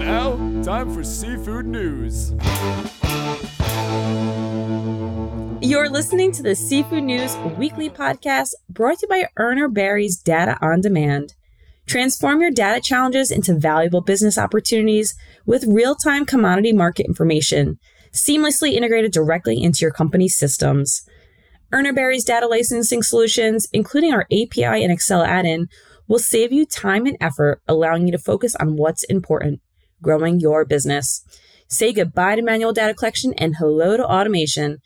Now, time for Seafood News. You're listening to the Seafood News Weekly Podcast, brought to you by Urner Barry's Data on Demand. Transform your data challenges into valuable business opportunities with real-time commodity market information, seamlessly integrated directly into your company's systems. Urner Barry's data licensing solutions, including our API and Excel add-in, will save you time and effort, allowing you to focus on what's important, growing your business. Say goodbye to manual data collection and hello to automation.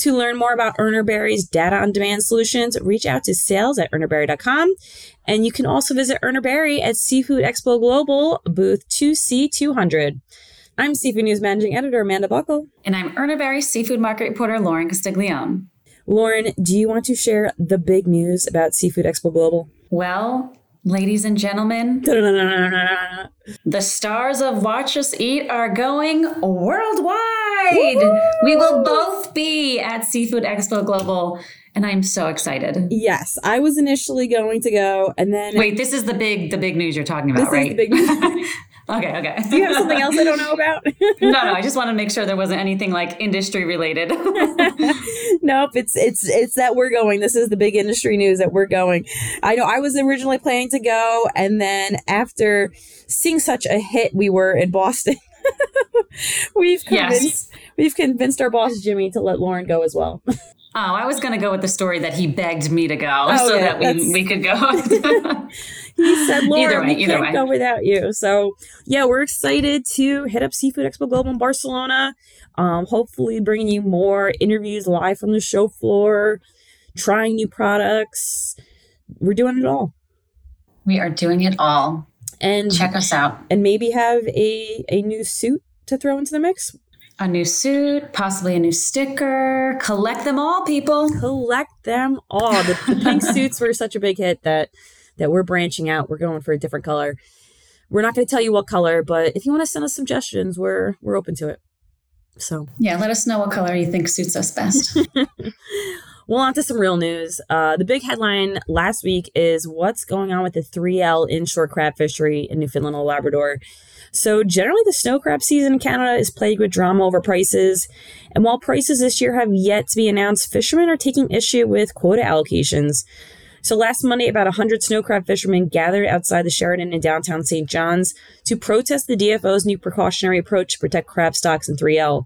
To learn more about Urner Barry's data on demand solutions, reach out to sales@urnerbarry.com. And you can also visit Urner Barry at Seafood Expo Global, booth 2C200. I'm Seafood News Managing Editor Amanda Buckle. And I'm Urner Barry Seafood Market Reporter Lorin Castiglione. Lorin, do you want to share the big news about Seafood Expo Global? Well, ladies and gentlemen, the stars of Watch Us Eat are going worldwide. Woo-hoo! We will both be at Seafood Expo Global, and I'm so excited. Yes, I was initially going to go, and then... Wait, this is the big news you're talking about, right? This is the big news. Okay. Do you have something else I don't know about? No, I just want to make sure there wasn't anything like industry related. Nope, it's that we're going. This is the big industry news that we're going. I know I was originally planning to go, and then after seeing such a hit, we were in Boston. We've convinced our boss Jimmy to let Lorin go as well. Oh, I was going to go with the story that he begged me to go that we could go. He said, Lorin, we can't go without you. So, yeah, we're excited to hit up Seafood Expo Global in Barcelona, hopefully bringing you more interviews live from the show floor, trying new products. We're doing it all. We are doing it all. And check us out. And maybe have a new suit to throw into the mix. A new suit, possibly a new sticker. Collect them all, people. Collect them all. The pink suits were such a big hit that we're branching out. We're going for a different color. We're not going to tell you what color, but if you want to send us suggestions, we're open to it. So yeah, let us know what color you think suits us best. Well, on to some real news. The big headline last week is what's going on with the 3L inshore crab fishery in Newfoundland and Labrador. So generally, the snow crab season in Canada is plagued with drama over prices. And while prices this year have yet to be announced, fishermen are taking issue with quota allocations. So last Monday, about 100 snow crab fishermen gathered outside the Sheridan in downtown St. John's to protest the DFO's new precautionary approach to protect crab stocks in 3L.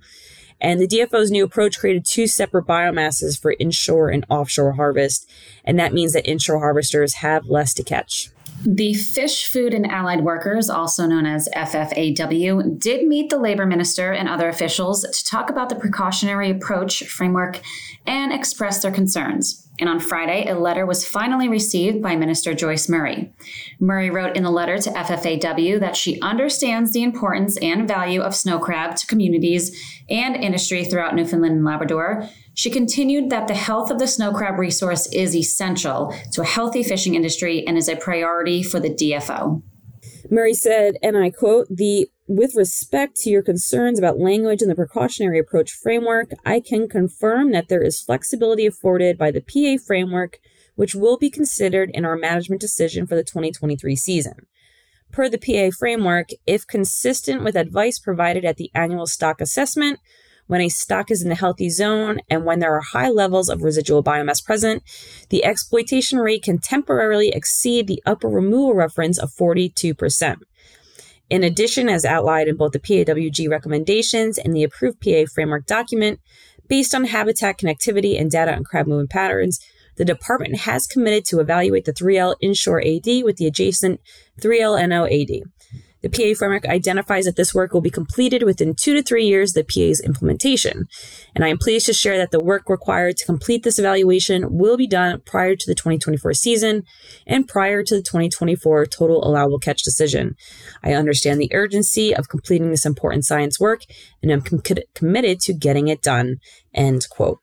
And the DFO's new approach created two separate biomasses for inshore and offshore harvest. And that means that inshore harvesters have less to catch. The Fish, Food, and Allied Workers, also known as FFAW, did meet the Labor Minister and other officials to talk about the precautionary approach framework and express their concerns. And on Friday, a letter was finally received by Minister Joyce Murray. Murray wrote in the letter to FFAW that she understands the importance and value of snow crab to communities and industry throughout Newfoundland and Labrador. She continued that the health of the snow crab resource is essential to a healthy fishing industry and is a priority for the DFO. Murray said, and I quote, "With respect to your concerns about language in the precautionary approach framework, I can confirm that there is flexibility afforded by the PA framework, which will be considered in our management decision for the 2023 season. Per the PA framework, if consistent with advice provided at the annual stock assessment, when a stock is in the healthy zone and when there are high levels of residual biomass present, the exploitation rate can temporarily exceed the upper removal reference of 42%. In addition, as outlined in both the PAWG recommendations and the approved PA framework document, based on habitat connectivity and data on crab movement patterns, the department has committed to evaluate the 3L inshore AD with the adjacent 3LNO AD. The PA framework identifies that this work will be completed within 2 to 3 years of the PA's implementation. And I am pleased to share that the work required to complete this evaluation will be done prior to the 2024 season and prior to the 2024 total allowable catch decision. I understand the urgency of completing this important science work and am committed to getting it done." End quote.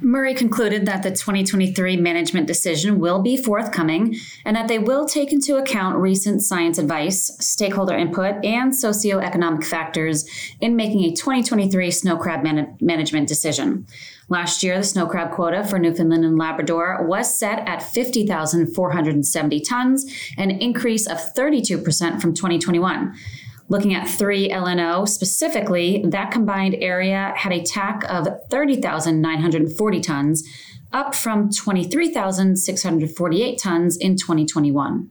Murray concluded that the 2023 management decision will be forthcoming and that they will take into account recent science advice, stakeholder input, and socioeconomic factors in making a 2023 snow crab management decision. Last year, the snow crab quota for Newfoundland and Labrador was set at 50,470 tons, an increase of 32% from 2021. Looking at 3L&O specifically, that combined area had a TAC of 30,940 tons, up from 23,648 tons in 2021.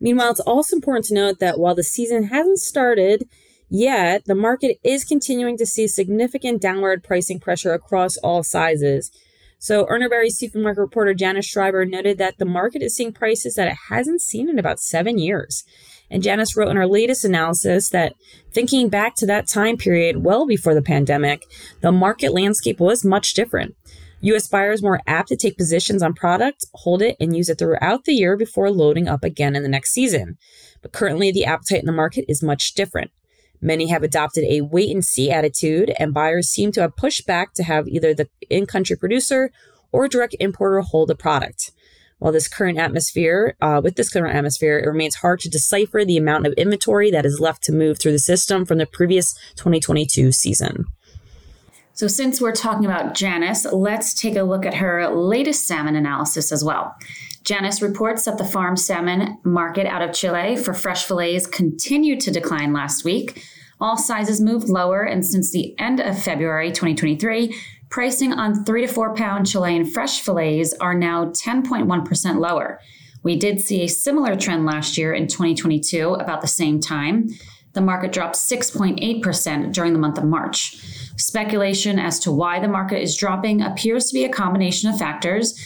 Meanwhile, it's also important to note that while the season hasn't started yet, the market is continuing to see significant downward pricing pressure across all sizes. So Urner Barry seafood market reporter Janice Schreiber noted that the market is seeing prices that it hasn't seen in about 7 years. And Janice wrote in her latest analysis that thinking back to that time period well before the pandemic, the market landscape was much different. U.S. buyers were more apt to take positions on product, hold it, and use it throughout the year before loading up again in the next season. But currently, the appetite in the market is much different. Many have adopted a wait-and-see attitude, and buyers seem to have pushed back to have either the in-country producer or direct importer hold the product. While with this current atmosphere, it remains hard to decipher the amount of inventory that is left to move through the system from the previous 2022 season. So since we're talking about Janice, let's take a look at her latest salmon analysis as well. Janice reports that the farm salmon market out of Chile for fresh fillets continued to decline last week. All sizes moved lower, and since the end of February 2023, pricing on 3 to 4 pound Chilean fresh fillets are now 10.1% lower. We did see a similar trend last year in 2022 about the same time. The market dropped 6.8% during the month of March. Speculation as to why the market is dropping appears to be a combination of factors.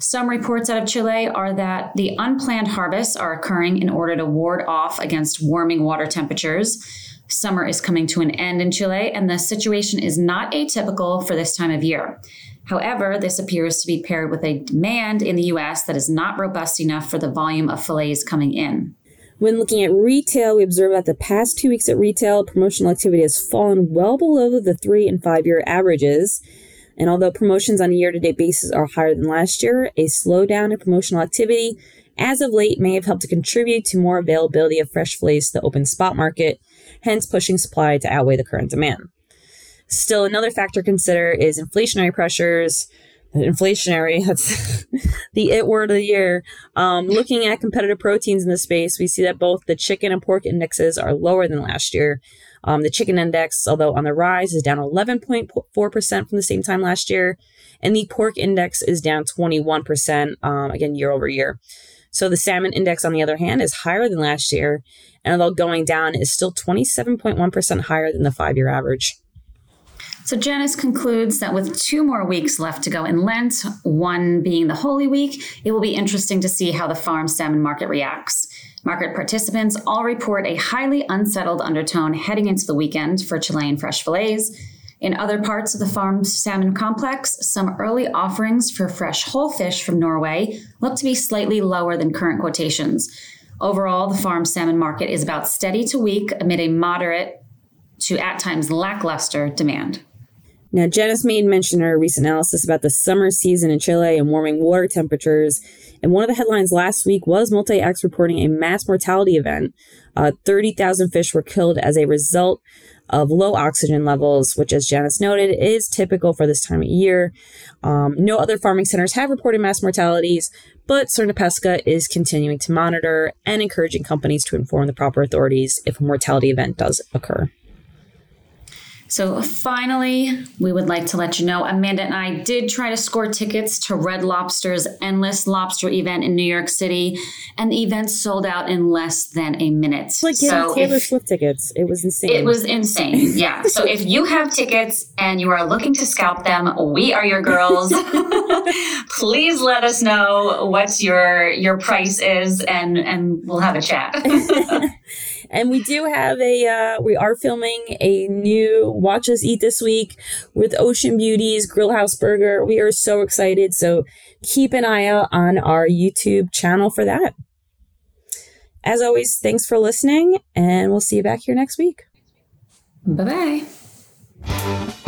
Some reports out of Chile are that the unplanned harvests are occurring in order to ward off against warming water temperatures. Summer is coming to an end in Chile, and the situation is not atypical for this time of year. However, this appears to be paired with a demand in the U.S. that is not robust enough for the volume of fillets coming in. When looking at retail, we observed that the past 2 weeks at retail, promotional activity has fallen well below the 3 and 5 year averages. And although promotions on a year-to-date basis are higher than last year, a slowdown in promotional activity as of late may have helped to contribute to more availability of fresh fillets to the open spot market, hence pushing supply to outweigh the current demand. Still, another factor to consider is inflationary pressures. That's the it word of the year. Looking at competitive proteins in the space, we see that both the chicken and pork indexes are lower than last year. The chicken index, although on the rise, is down 11.4% from the same time last year, and the pork index is down 21%, again, year over year. So the salmon index, on the other hand, is higher than last year, and although going down, is still 27.1% higher than the 5 year average. So Janice concludes that with 2 more weeks left to go in Lent, one being the Holy Week, it will be interesting to see how the farm salmon market reacts. Market participants all report a highly unsettled undertone heading into the weekend for Chilean fresh fillets. In other parts of the farm salmon complex, some early offerings for fresh whole fish from Norway look to be slightly lower than current quotations. Overall, the farm salmon market is about steady to weak amid a moderate to at times lackluster demand. Now, Janice made mention in her recent analysis about the summer season in Chile and warming water temperatures. And one of the headlines last week was Multi-X reporting a mass mortality event. 30,000 fish were killed as a result of low oxygen levels, which, as Janice noted, is typical for this time of year. No other farming centers have reported mass mortalities, but Sernapesca is continuing to monitor and encouraging companies to inform the proper authorities if a mortality event does occur. So finally, we would like to let you know, Amanda and I did try to score tickets to Red Lobster's Endless Lobster event in New York City, and the event sold out in less than a minute. Like, yeah, so Taylor Swift tickets. It was insane. It was insane, yeah. So if you have tickets and you are looking to scalp them, we are your girls. Please let us know what your price is, and we'll have a chat. And we do have we are filming a new Watch Us Eat this week with Ocean Beauty's Grillhouse Burger. We are so excited. So keep an eye out on our YouTube channel for that. As always, thanks for listening, and we'll see you back here next week. Bye-bye.